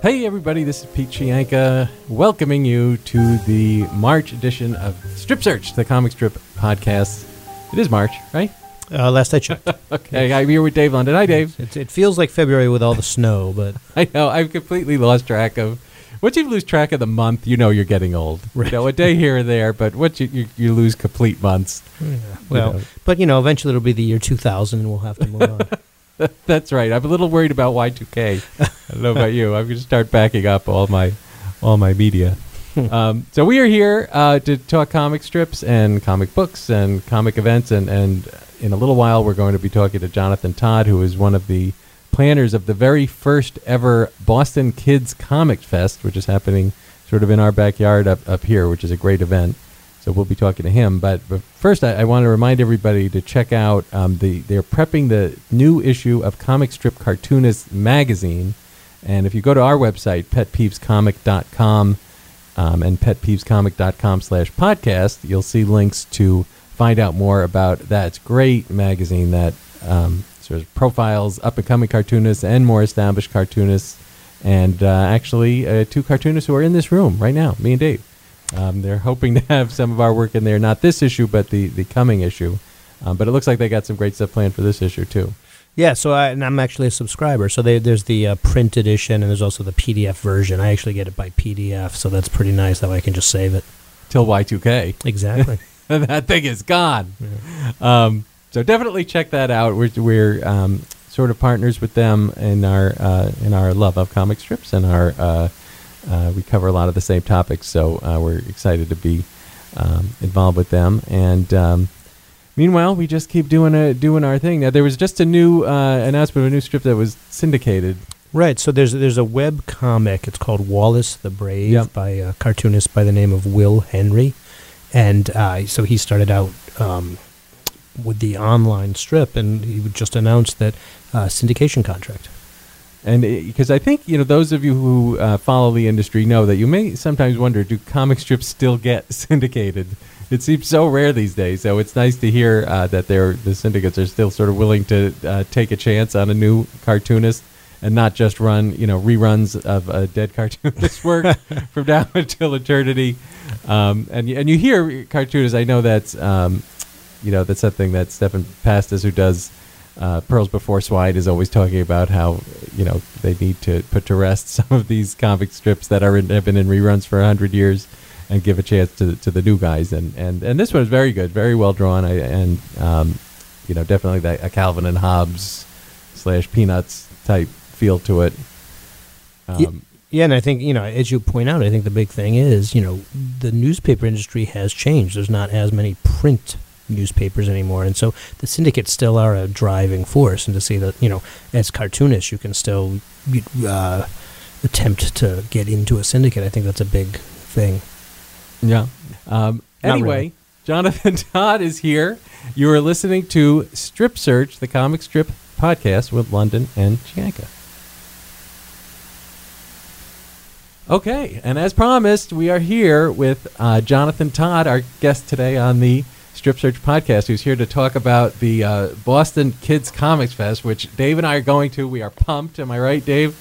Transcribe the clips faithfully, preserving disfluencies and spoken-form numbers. Hey everybody, this is Pete Chianca welcoming you to the March edition of Strip Search, the comic strip podcast. It is March, right? Uh, last I checked. Okay, I'm here with Dave London. Hi, Dave. It, it feels like February with all the snow, but... I know, I've completely lost track of... Once you lose track of the month, you know you're getting old. Right. You know, a day here or there, but once you, you, you lose complete months. Yeah, well, you know. But you know, eventually it'll be the year two thousand and we'll have to move on. That's right. I'm a little worried about Y two K. I don't know about you. I'm going to start backing up all my all my media. um, so we are here uh, to talk comic strips and comic books and comic events. And, and in a little while, we're going to be talking to Jonathan Todd, who is one of the planners of the very first ever Boston Kids Comic Fest, which is happening sort of in our backyard up, up here, which is a great event. So we'll be talking to him. But, but first, I, I want to remind everybody to check out, um, the they're prepping the new issue of Comic Strip Cartoonist magazine. And if you go to our website, pet peeves comic dot com um, and pet peeves comic dot com slash podcast, you'll see links to find out more about that great magazine that um, sort of profiles up-and-coming cartoonists and more established cartoonists, and uh, actually uh, two cartoonists who are in this room right now, me and Dave. Um, they're hoping to have some of our work in there, not this issue, but the, the coming issue. Um, but it looks like they got some great stuff planned for this issue, too. Yeah, so I, and I'm actually a subscriber. So they, there's the uh, print edition, and there's also the P D F version. I actually get it by P D F, so that's pretty nice. That way I can just save it. Till Y two K. Exactly. That thing is gone. Yeah. Um, so definitely check that out. We're, we're um, sort of partners with them in our, uh, in our love of comic strips and our... Uh, Uh, we cover a lot of the same topics, so uh, we're excited to be um, involved with them. And um, meanwhile, we just keep doing a, doing our thing. Now, there was just a new uh, announcement of a new strip that was syndicated. Right. So there's there's a web comic. It's called Wallace the Brave, yep, by a cartoonist by the name of Will Henry. And uh, so he started out um, with the online strip, and he would just announce that uh, syndication contract. And because I think, you know, those of you who uh, follow the industry know that you may sometimes wonder, do comic strips still get syndicated? It seems so rare these days. So it's nice to hear uh, that they're, the syndicates are still sort of willing to uh, take a chance on a new cartoonist and not just run, you know, reruns of uh, dead cartoonist work from now until eternity. Um, and, and you hear cartoonists. I know that's, um, you know, that's something that Stephen Pastis, who does... Uh, Pearls Before Swine, is always talking about how, you know, they need to put to rest some of these comic strips that are in, have been in reruns for one hundred years and give a chance to, to the new guys. And, and, and this one is very good, very well drawn. I, and, um, you know, definitely that, a Calvin and Hobbes slash Peanuts type feel to it. Um, yeah. Yeah, and I think, you know, as you point out, I think the big thing is, you know, the newspaper industry has changed. There's not as many print newspapers anymore, and so the syndicates still are a driving force. And to see that, you know, as cartoonists, you can still uh, attempt to get into a syndicate. I think that's a big thing. Yeah. Um, anyway, really. Jonathan Todd is here. You are listening to Strip Search, the comic strip podcast with London and Chianca. Okay, and as promised, we are here with uh, Jonathan Todd, our guest today on the Strip Search podcast, who's here to talk about the uh, Boston Kids Comics Fest, which Dave and I are going to. We are pumped. Am I right, Dave?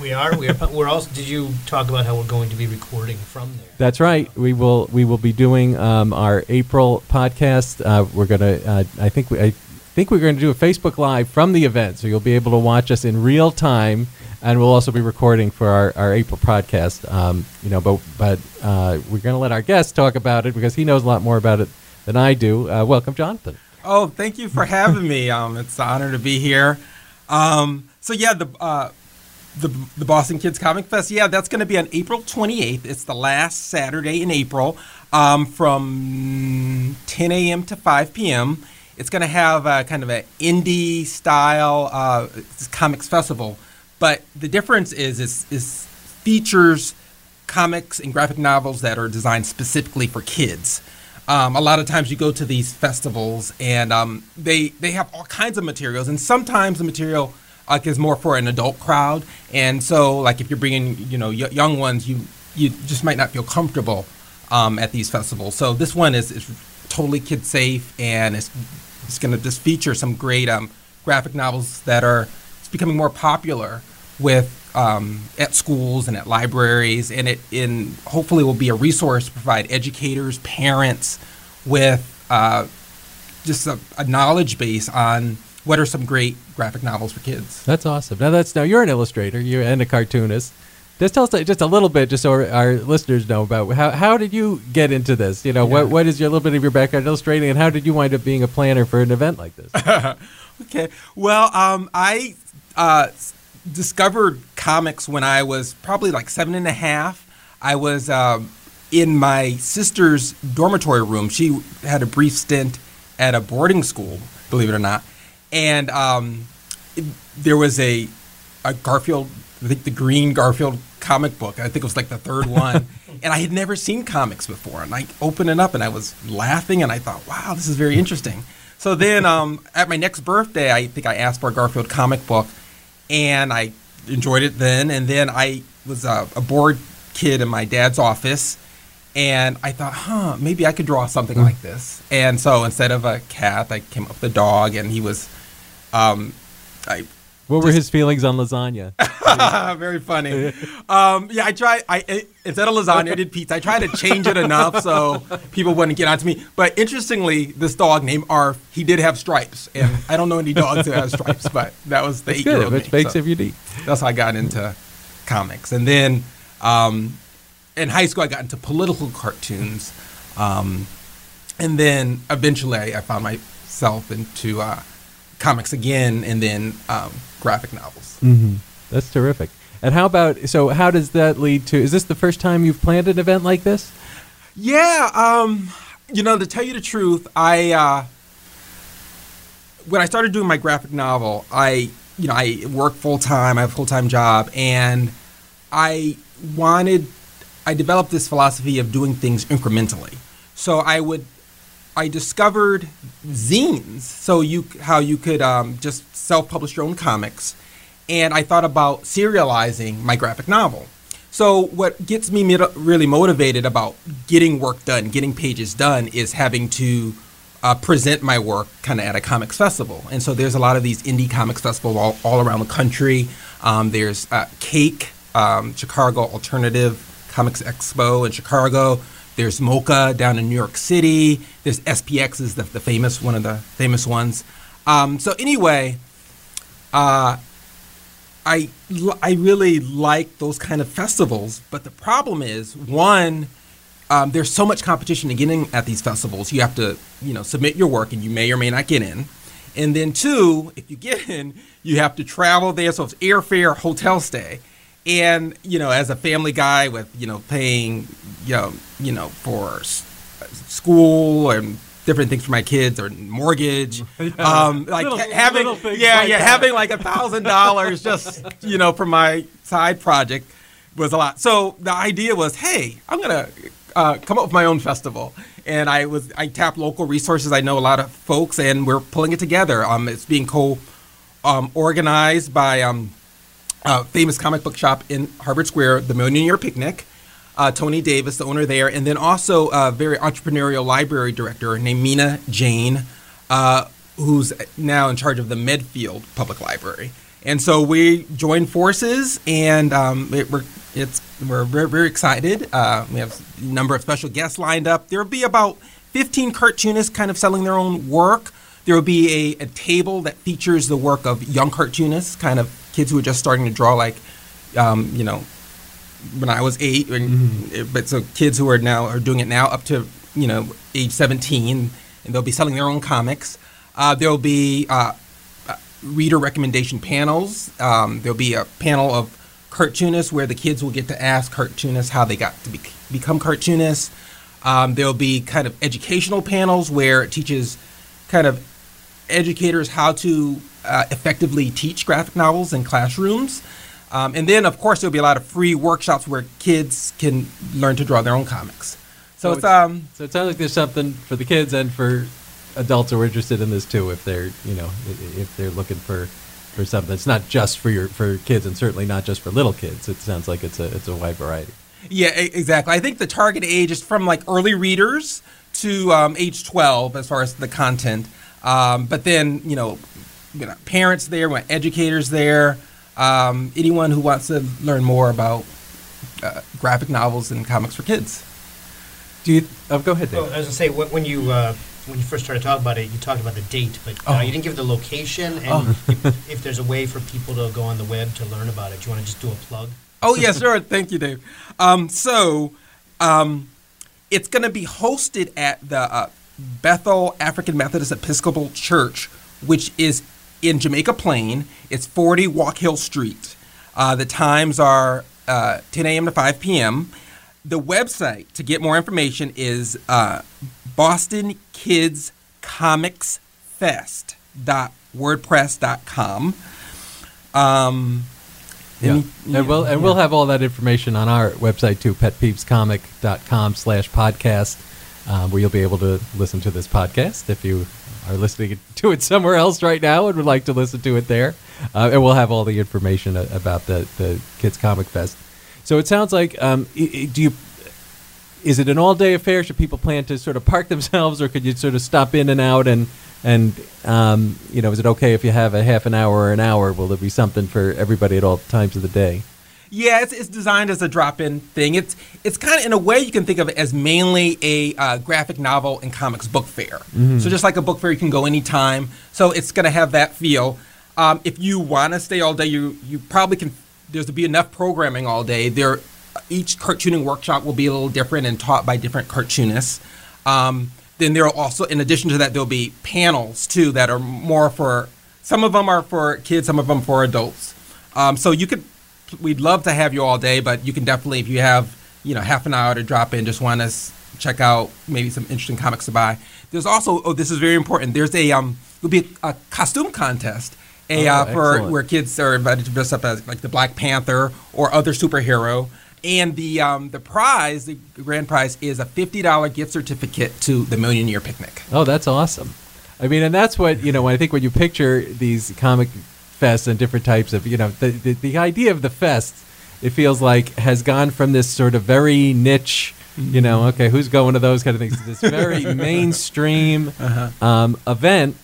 We are. We are. We're also. Did you talk about how we're going to be recording from there? That's right. We will. We will be doing um, our April podcast. Uh, we're gonna. Uh, I think. We, I think we're going to do a Facebook Live from the event, so you'll be able to watch us in real time. And we'll also be recording for our, our April podcast. Um, you know, but but uh, we're going to let our guest talk about it because he knows a lot more about it than I do. Uh, welcome, Jonathan. Oh, thank you for having me. Um, it's an honor to be here. Um, so yeah, the, uh, the the Boston Kids Comic Fest. Yeah, that's going to be on April twenty-eighth. It's the last Saturday in April, um, from ten a.m. to five p.m. It's going to have a, kind of an indie style uh, comics festival, but the difference is is is features comics and graphic novels that are designed specifically for kids. Um, a lot of times you go to these festivals and um, they they have all kinds of materials, and sometimes the material uh, is more for an adult crowd. And so, like, if you're bringing, you know, y- young ones, you you just might not feel comfortable um, at these festivals. So this one is, is totally kid safe, and it's, it's going to just feature some great um, graphic novels that are it's becoming more popular with um, at schools and at libraries, and it in hopefully will be a resource to provide educators, parents with uh, just a, a knowledge base on what are some great graphic novels for kids. That's awesome. Now that's now you're an illustrator, you and a cartoonist. Just tell us just a little bit, just so our, our listeners know about how how did you get into this? You know, yeah. what what is your little bit of your background illustrating, and how did you wind up being a planner for an event like this? Okay, well, um, I uh, discovered comics when I was probably like seven and a half. I was um, in my sister's dormitory room. She had a brief stint at a boarding school, believe it or not, and um, it, there was a a Garfield. I think the Green Garfield comic book. I think it was like the third one. And I had never seen comics before. And I opened it up and I was laughing and I thought, wow, this is very interesting. So then um, at my next birthday, I think I asked for a Garfield comic book. And I enjoyed it then. And then I was a, a bored kid in my dad's office. And I thought, huh, maybe I could draw something mm-hmm. like this. And so instead of a cat, I came up with a dog. And he was... Um, I. What were his feelings on lasagna? Very funny. Um, yeah, I tried. I, I instead of lasagna, I did pizza. I tried to change it enough so people wouldn't get onto me. But interestingly, this dog named Arf, he did have stripes, and I don't know any dogs that have stripes. But that was the eight-year-old. Which makes it unique. That's how I got into comics, and then um, in high school I got into political cartoons, um, and then eventually I found myself into. Uh, comics again, and then um, graphic novels. Mm-hmm. That's terrific. And how about, so how does that lead to, is this the first time you've planned an event like this? Yeah. Um, you know, to tell you the truth, I, uh, when I started doing my graphic novel, I, you know, I work full-time, I have a full-time job, and I wanted, I developed this philosophy of doing things incrementally. So I would I discovered zines, so you how you could um, just self-publish your own comics, and I thought about serializing my graphic novel. So what gets me really motivated about getting work done, getting pages done, is having to uh, present my work kind of at a comics festival. And so there's a lot of these indie comics festivals all, all around the country. Um, there's uh, CAKE, um, Chicago Alternative Comics Expo in Chicago. There's MoCA down in New York City. There's S P X is the, the famous one of the famous ones. Um, so anyway, uh, I I really like those kind of festivals. But the problem is, one, um, there's so much competition to get in at these festivals. You have to you know submit your work, and you may or may not get in. And then two, if you get in, you have to travel there. So it's airfare, hotel stay. And, you know, as a family guy with, you know, paying, you know, you know for s- school and different things for my kids or mortgage, yeah. um, like little, ha- having, yeah, like yeah, that. having like a thousand dollars just, you know, for my side project was a lot. So the idea was, hey, I'm going to uh, come up with my own festival. And I was, I tapped local resources. I know a lot of folks and we're pulling it together. Um, it's being co um, organized by, um, Uh, famous comic book shop in Harvard Square, the Million Year Picnic, uh, Tony Davis, the owner there, and then also a very entrepreneurial library director named Mina Jane, uh, who's now in charge of the Medfield Public Library. And so we joined forces, and um, it, we're it's we're very, very excited. Uh, we have a number of special guests lined up. There will be about fifteen cartoonists kind of selling their own work. There will be a, a table that features the work of young cartoonists, kind of kids who are just starting to draw, like, um, you know, when I was eight. And, mm-hmm. But so kids who are now are doing it now up to, you know, age seventeen, and they'll be selling their own comics. Uh, there'll be uh, reader recommendation panels. Um, there'll be a panel of cartoonists where the kids will get to ask cartoonists how they got to be- become cartoonists. Um, there'll be kind of educational panels where it teaches kind of educators how to uh, effectively teach graphic novels in classrooms. Um, and then, of course, there'll be a lot of free workshops where kids can learn to draw their own comics. So, so, it's, um, so it sounds like there's something for the kids and for adults who are interested in this, too, if they're, you know, if they're looking for, for something. It's not just for your for kids and certainly not just for little kids. It sounds like it's a it's a wide variety. Yeah, exactly. I think the target age is from, like, early readers to um, age twelve as far as the content. Um, but then, you know, you know, parents there, we want educators there, um, anyone who wants to learn more about uh, graphic novels and comics for kids. Do you? Oh, go ahead, Dave. Well, I was going to say, when you uh, when you first started talking about it, you talked about the date, but uh, oh. you didn't give the location. And oh. if, if there's a way for people to go on the web to learn about it, do you want to just do a plug? Oh, yeah, sure. Thank you, Dave. Um, so um, it's going to be hosted at the uh, Bethel African Methodist Episcopal Church, which is in Jamaica Plain. It's forty Walk Hill Street. Uh, the times are uh, ten a.m. to five p.m. The website to get more information is uh, Boston Kids Comics Fest dot WordPress dot com. Um, yeah. Any, and yeah, we'll and yeah. we'll have all that information on our website too, PetPeevesComic.com slash podcast, um, where you'll be able to listen to this podcast if you are listening to it somewhere else right now and would like to listen to it there. Uh, and we'll have all the information about the the Kids Comic Fest. So it sounds like, um, do you? Is it an all-day affair? Should people plan to sort of park themselves, or could you sort of stop in and out? And and um, you know, is it okay if you have a half an hour or an hour? Will there be something for everybody at all times of the day? Yeah, it's, it's designed as a drop-in thing. It's it's kind of, in a way, you can think of it as mainly a uh, graphic novel and comics book fair. Mm-hmm. So just like a book fair, you can go anytime. So it's going to have that feel. Um, if you want to stay all day, you you probably can. There's to be enough programming all day. There, each cartooning workshop will be a little different and taught by different cartoonists. Um, then there are also, in addition to that, there'll be panels too that are more for, some of them are for kids, some of them for adults. Um, so you could, we'd love to have you all day, but you can definitely, if you have, you know, half an hour to drop in, just want to check out maybe some interesting comics to buy. There's also, oh, this is very important. There's a, um, there'll be a, a costume contest. A, uh, oh, for where kids are invited to dress up as like the Black Panther or other superhero, and the um, the prize, the grand prize, is a fifty dollars gift certificate to the Million Year Picnic. Oh, that's awesome! I mean, and that's what, you know, I think when you picture these comic fests and different types of, you know, the the, the idea of the fest, it feels like has gone from this sort of very niche, you know, okay, who's going to those kind of things, to this very mainstream uh-huh. um, event.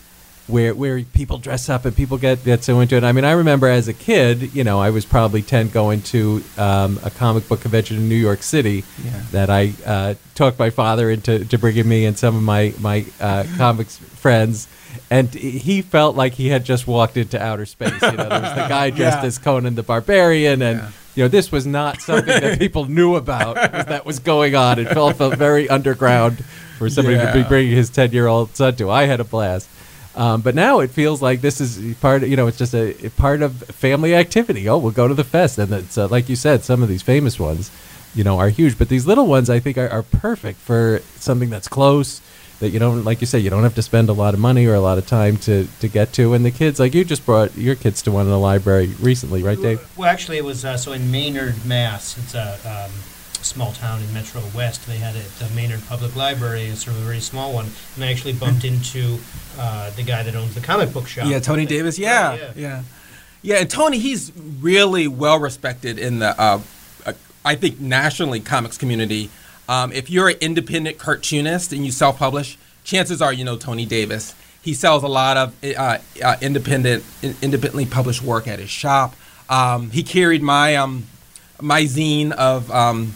Where where people dress up and people get, get so into it. I mean, I remember as a kid, you know, I was probably ten going to um, a comic book convention in New York City yeah. that I uh, talked my father into to bringing me and some of my, my uh, comics friends. And he felt like he had just walked into outer space. You know, there was the guy dressed yeah. as Conan the Barbarian. And, yeah. you know, this was not something that people knew about that was going on. It felt, felt very underground for somebody yeah. to be bringing his ten-year-old son to. I had a blast. Um, but now it feels like this is part of, you know, it's just a, a part of family activity. Oh, we'll go to the fest. And it's, uh, like you said, some of these famous ones, you know, are huge. But these little ones, I think, are, are perfect for something that's close, that you don't, like you say, you don't have to spend a lot of money or a lot of time to, to get to. And the kids, like you just brought your kids to one in the library recently, right, Dave? Well, actually, it was uh, so in Maynard, Mass. It's a um, small town in Metro West. They had it at the Maynard Public Library. It's sort of a very small one. And I actually bumped into... Uh, the guy that owns the comic book shop. Yeah, Tony Davis. Yeah, yeah, yeah, yeah. And Tony, he's really well respected in the, uh, uh, I think, nationally comics community. Um, if you're an independent cartoonist and you self-publish, chances are you know Tony Davis. He sells a lot of uh, uh, independent, in- independently published work at his shop. Um, he carried my um, my zine of um,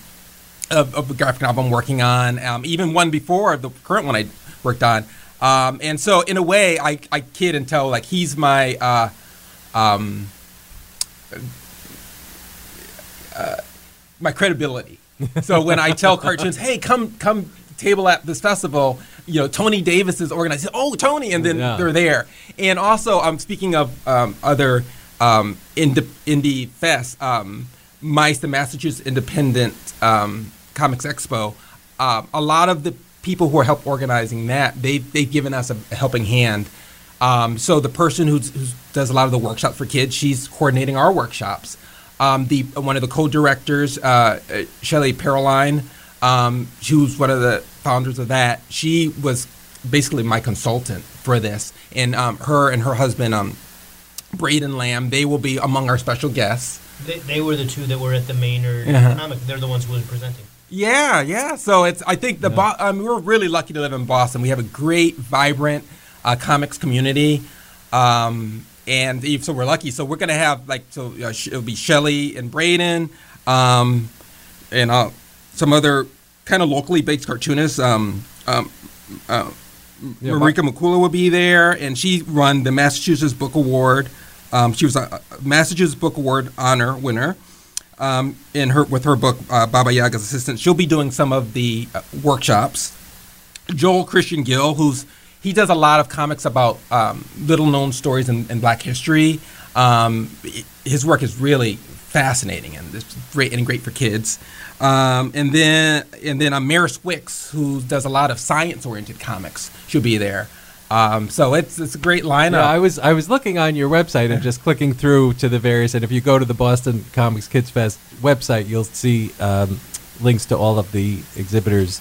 of, of the graphic novel I'm working on, um, even one before the current one I worked on. Um, and so, in a way, I, I kid and tell, like, he's my, uh, um, uh, my credibility. So when I tell cartoons, hey, come come table at this festival, you know, Tony Davis is organized. Oh, Tony! And then yeah. they're there. And also, um, speaking of um, other um, indie, indie fests, um, MICE, the Massachusetts Independent um, Comics Expo, uh, a lot of the people who are help organizing that, they've, they've given us a helping hand. Um, so the person who does a lot of the workshops for kids, she's coordinating our workshops. Um, the one of the co-directors, uh, Shelley Paroline, um, she was one of the founders of that. She was basically my consultant for this. And um, her and her husband, um, Braden Lamb, they will be among our special guests. They, they were the two that were at the Maynard uh-huh. Comic. They're the ones who were presenting. Yeah, yeah. So it's. I think the. Yeah. Bo- um, we're really lucky to live in Boston. We have a great, vibrant uh, comics community. Um, and if, so we're lucky. So we're going to have, like, so uh, it'll be Shelley and Braden, um, and uh, some other kind of locally based cartoonists. Um, um, uh, yeah, Marika Makula will be there, and she won the Massachusetts Book Award. Um, she was a Massachusetts Book Award honor winner. Um, in her with her book uh, Baba Yaga's Assistant, she'll be doing some of the uh, workshops. Joel Christian Gill, who's he does a lot of comics about um, little-known stories in, in Black history. Um, his work is really fascinating and it's great and great for kids. Um, and then and then Amaris Wicks, who does a lot of science-oriented comics, she'll be there. Um, so it's it's a great lineup. Yeah, I was I was looking on your website and just clicking through to the various. And if you go to the Boston Comics Kids Fest website, you'll see um, links to all of the exhibitors'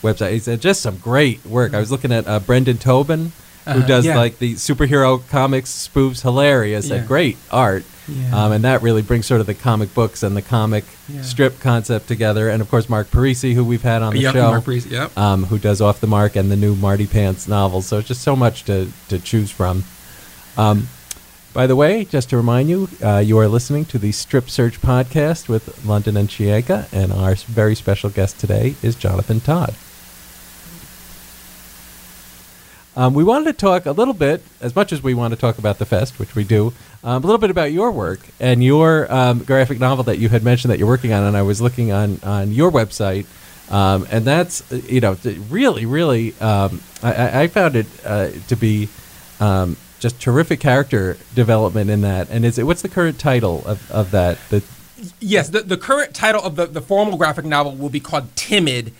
websites. And just some great work. I was looking at uh, Brendan Tobin, who uh, does yeah. like the superhero comics spoofs, hilarious yeah. and great art. Yeah. Um, and that really brings sort of the comic books and the comic yeah. strip concept together. And, of course, Mark Parisi, who we've had on the yep, show, Mark Parisi, yep. um, who does Off the Mark and the new Marty Pants novels. So it's just so much to, to choose from. Um, by the way, just to remind you, uh, you are listening to the Strip Search podcast with London and Chianca, and our very special guest today is Jonathan Todd. Um, we wanted to talk a little bit, as much as we want to talk about the fest, which we do, um, a little bit about your work and your um, graphic novel that you had mentioned that you're working on. And I was looking on, on your website, um, and that's, you know, really, really, um, I, I found it uh, to be um, just terrific character development in that. And is it, what's the current title of, of that? The, yes, the, the current title of the, the formal graphic novel will be called Timid,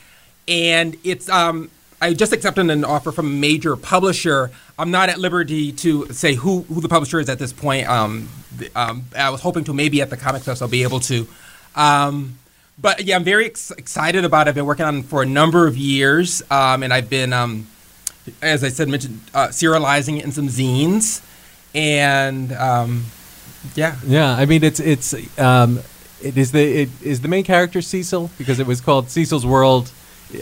and it's... Um, I just accepted an offer from a major publisher. I'm not at liberty to say who, who the publisher is at this point. Um, the, um, I was hoping to maybe at the Comic Fest I'll be able to. Um, but yeah, I'm very ex- excited about it. I've been working on it for a number of years. Um, and I've been, um, as I said, mentioned, uh, serializing it in some zines. And um, yeah. Yeah, I mean, it's, it's um, it is the, it is the main character Cecil, because it was called Cecil's World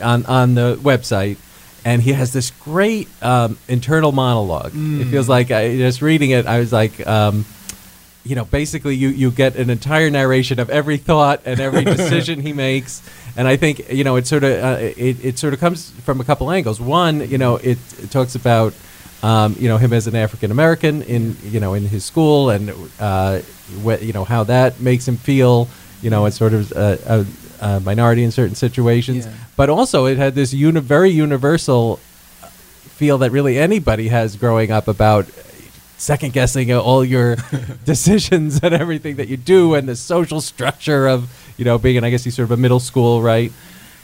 on, on the website. And he has this great um, internal monologue. Mm. It feels like, I, just reading it, I was like, um, you know, basically you, you get an entire narration of every thought and every decision he makes. And I think, you know, it sort of uh, it, it sort of comes from a couple angles. One, you know, it, it talks about, um, you know, him as an African American in, you know, in his school, and, uh, wh- you know, how that makes him feel, you know, as sort of a, a Uh, minority in certain situations, yeah. but also it had this uni- very universal feel that really anybody has growing up about second guessing all your decisions and everything that you do, and the social structure of, you know, being, and I guess he's sort of a middle school right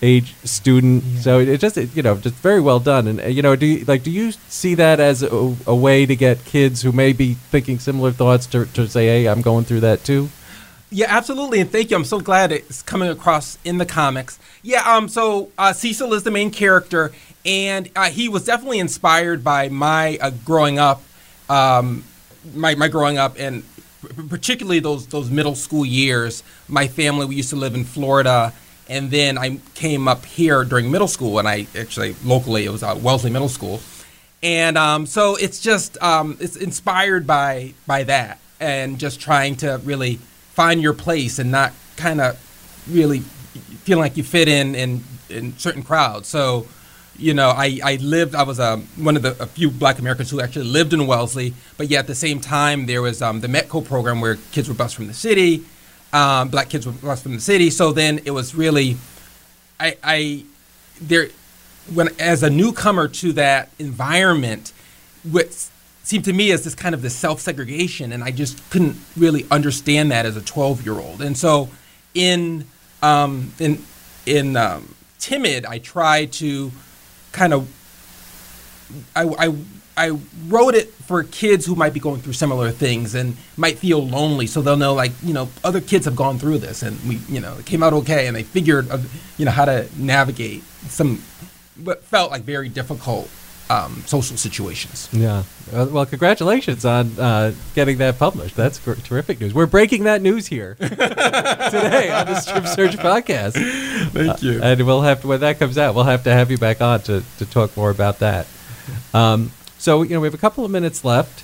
age student. Yeah. So it, it just, it, you know, just very well done. And uh, you know, do you, like do you see that as a, a way to get kids who may be thinking similar thoughts to, to say, hey, I'm going through that too? Yeah, absolutely, and thank you. I'm so glad it's coming across in the comics. Yeah, um, so uh, Cecil is the main character, and uh, he was definitely inspired by my uh, growing up, um, my my growing up, and particularly those those middle school years. My family, we used to live in Florida, and then I came up here during middle school, and I actually locally it was uh, Wellesley Middle School, and um, so it's just um, it's inspired by by that, and just trying to really find your place and not kind of really feeling like you fit in, in in certain crowds. So, you know, I, I lived, I was um, one of the a few Black Americans who actually lived in Wellesley, but yet at the same time, there was um, the Metco program where kids were bused from the city, um, Black kids were bused from the city. So then it was really, I, I there, when as a newcomer to that environment, with seemed to me as this kind of this self-segregation, and I just couldn't really understand that as a twelve-year-old. And so in um, in in um, Timid, I tried to kind of, I, I, I wrote it for kids who might be going through similar things and might feel lonely, so they'll know, like, you know, other kids have gone through this, and we, you know, it came out okay, and they figured, you know, how to navigate some, what felt like very difficult Um, social situations. Yeah. Uh, well, congratulations on uh, getting that published. That's gr- terrific news. We're breaking that news here today on the Strip Search podcast. Thank you. Uh, and we'll have to, when that comes out, we'll have to have you back on to, to talk more about that. Um, so, you know, we have a couple of minutes left.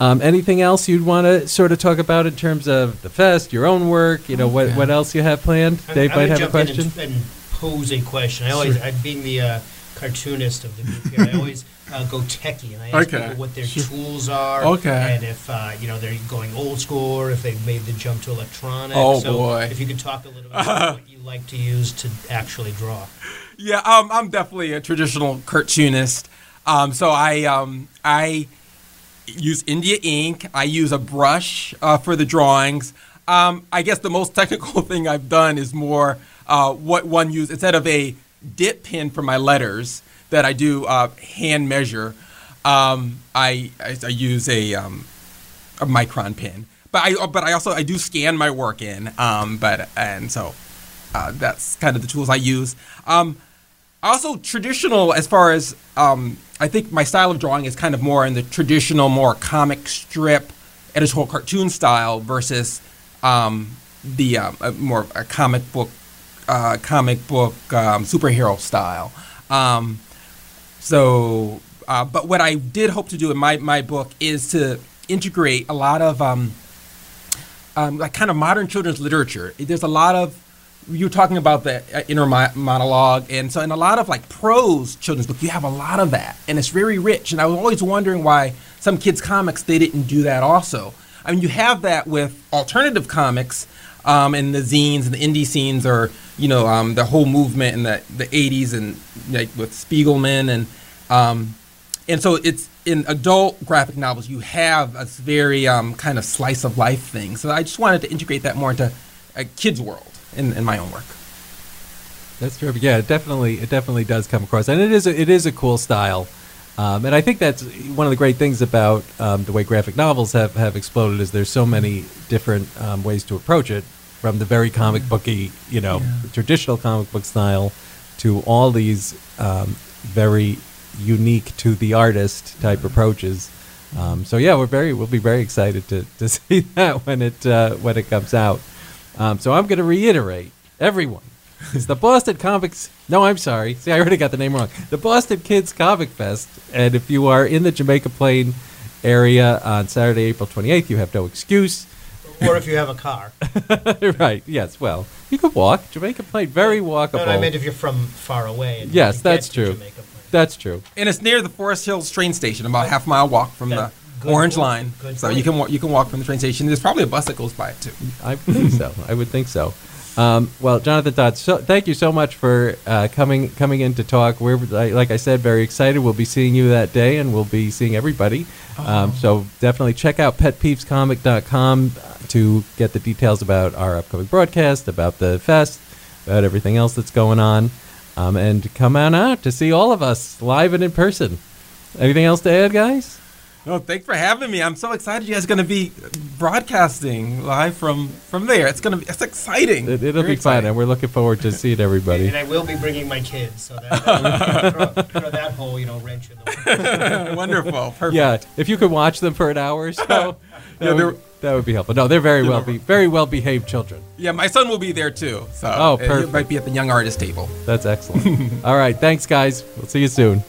Um, anything else you'd want to sort of talk about in terms of the fest, your own work, you know, oh, what, what else you have planned? I'm, Dave I'm might have jump a question. In and, and pose a question. I always, sure. I, being the uh, cartoonist of the group here, I always uh, go techie, and I ask okay. people what their sure. tools are, okay. and if, uh, you know, they're going old school, or if they've made the jump to electronic. Oh, so boy. If you could talk a little bit about uh, what you like to use to actually draw. Yeah, um, I'm definitely a traditional cartoonist. Um, so I, um, I... use India ink. I use a brush uh, for the drawings. Um, I guess the most technical thing I've done is more uh, what one uses instead of a dip pen for my letters that I do uh, hand measure. Um, I, I I use a um, a micron pen, but I but I also I do scan my work in. Um, but and so uh, that's kind of the tools I use. Um, Also traditional as far as um, I think my style of drawing is kind of more in the traditional, more comic strip, editorial cartoon style versus um, the um, a more a comic book, uh, comic book um, superhero style. Um, so, uh, but what I did hope to do in my, my book is to integrate a lot of um, um, like kind of modern children's literature. There's a lot of You're talking about the inner monologue, and so in a lot of like prose children's book, you have a lot of that, and it's very rich. And I was always wondering why some kids' comics they didn't do that also. I mean, you have that with alternative comics, um, and the zines and the indie scenes, or you know, um, the whole movement in the the eighties and like with Spiegelman, and um, and so it's in adult graphic novels you have a very um, kind of slice of life thing. So I just wanted to integrate that more into a kid's world. In, in my own work. That's terrific. Yeah, it definitely it definitely does come across, and it is a, it is a cool style, um, and I think that's one of the great things about um, the way graphic novels have, have exploded is there's so many different um, ways to approach it, from the very comic booky, you know, yeah. traditional comic book style, to all these um, very unique to the artist type approaches. Um, so yeah, we're very we'll be very excited to to see that when it uh, when it comes out. Um, so I'm going to reiterate, everyone, it's the Boston Comics, no, I'm sorry, see, I already got the name wrong, the Boston Kids Comic Fest, and if you are in the Jamaica Plain area on Saturday, April twenty-eighth, you have no excuse. Or if you have a car. Right, yes, well, you could walk, Jamaica Plain, very walkable. No, no, I meant if you're from far away. And yes, that's true, that's true. And it's near the Forest Hills train station, about a half mile walk from that, the... Good Orange point. Line, Good so point. you can walk. You can walk from the train station. There's probably a bus that goes by it too. I think so. I would think so. Um, well, Jonathan Todd, so, thank you so much for uh, coming coming in to talk. We're like I said, very excited. We'll be seeing you that day, and we'll be seeing everybody. Um, oh. So definitely check out Pet Peeves Comic dot com to get the details about our upcoming broadcast, about the fest, about everything else that's going on, um, and come on out to see all of us live and in person. Anything else to add, guys? No, thanks for having me. I'm so excited. You guys are going to be broadcasting live from, from there. It's going to be it's exciting. It, it'll Very be exciting. fun, and we're looking forward to seeing everybody. And, and I will be bringing my kids, so that, that throw, throw that whole you know wrench in the world. Wonderful, perfect. Yeah, if you could watch them for an hour or so, that, yeah, would, that would be helpful. No, they're very well be, very well behaved children. Yeah, my son will be there too. So oh, perfect. He might be at the young artist table. That's excellent. All right, thanks, guys. We'll see you soon.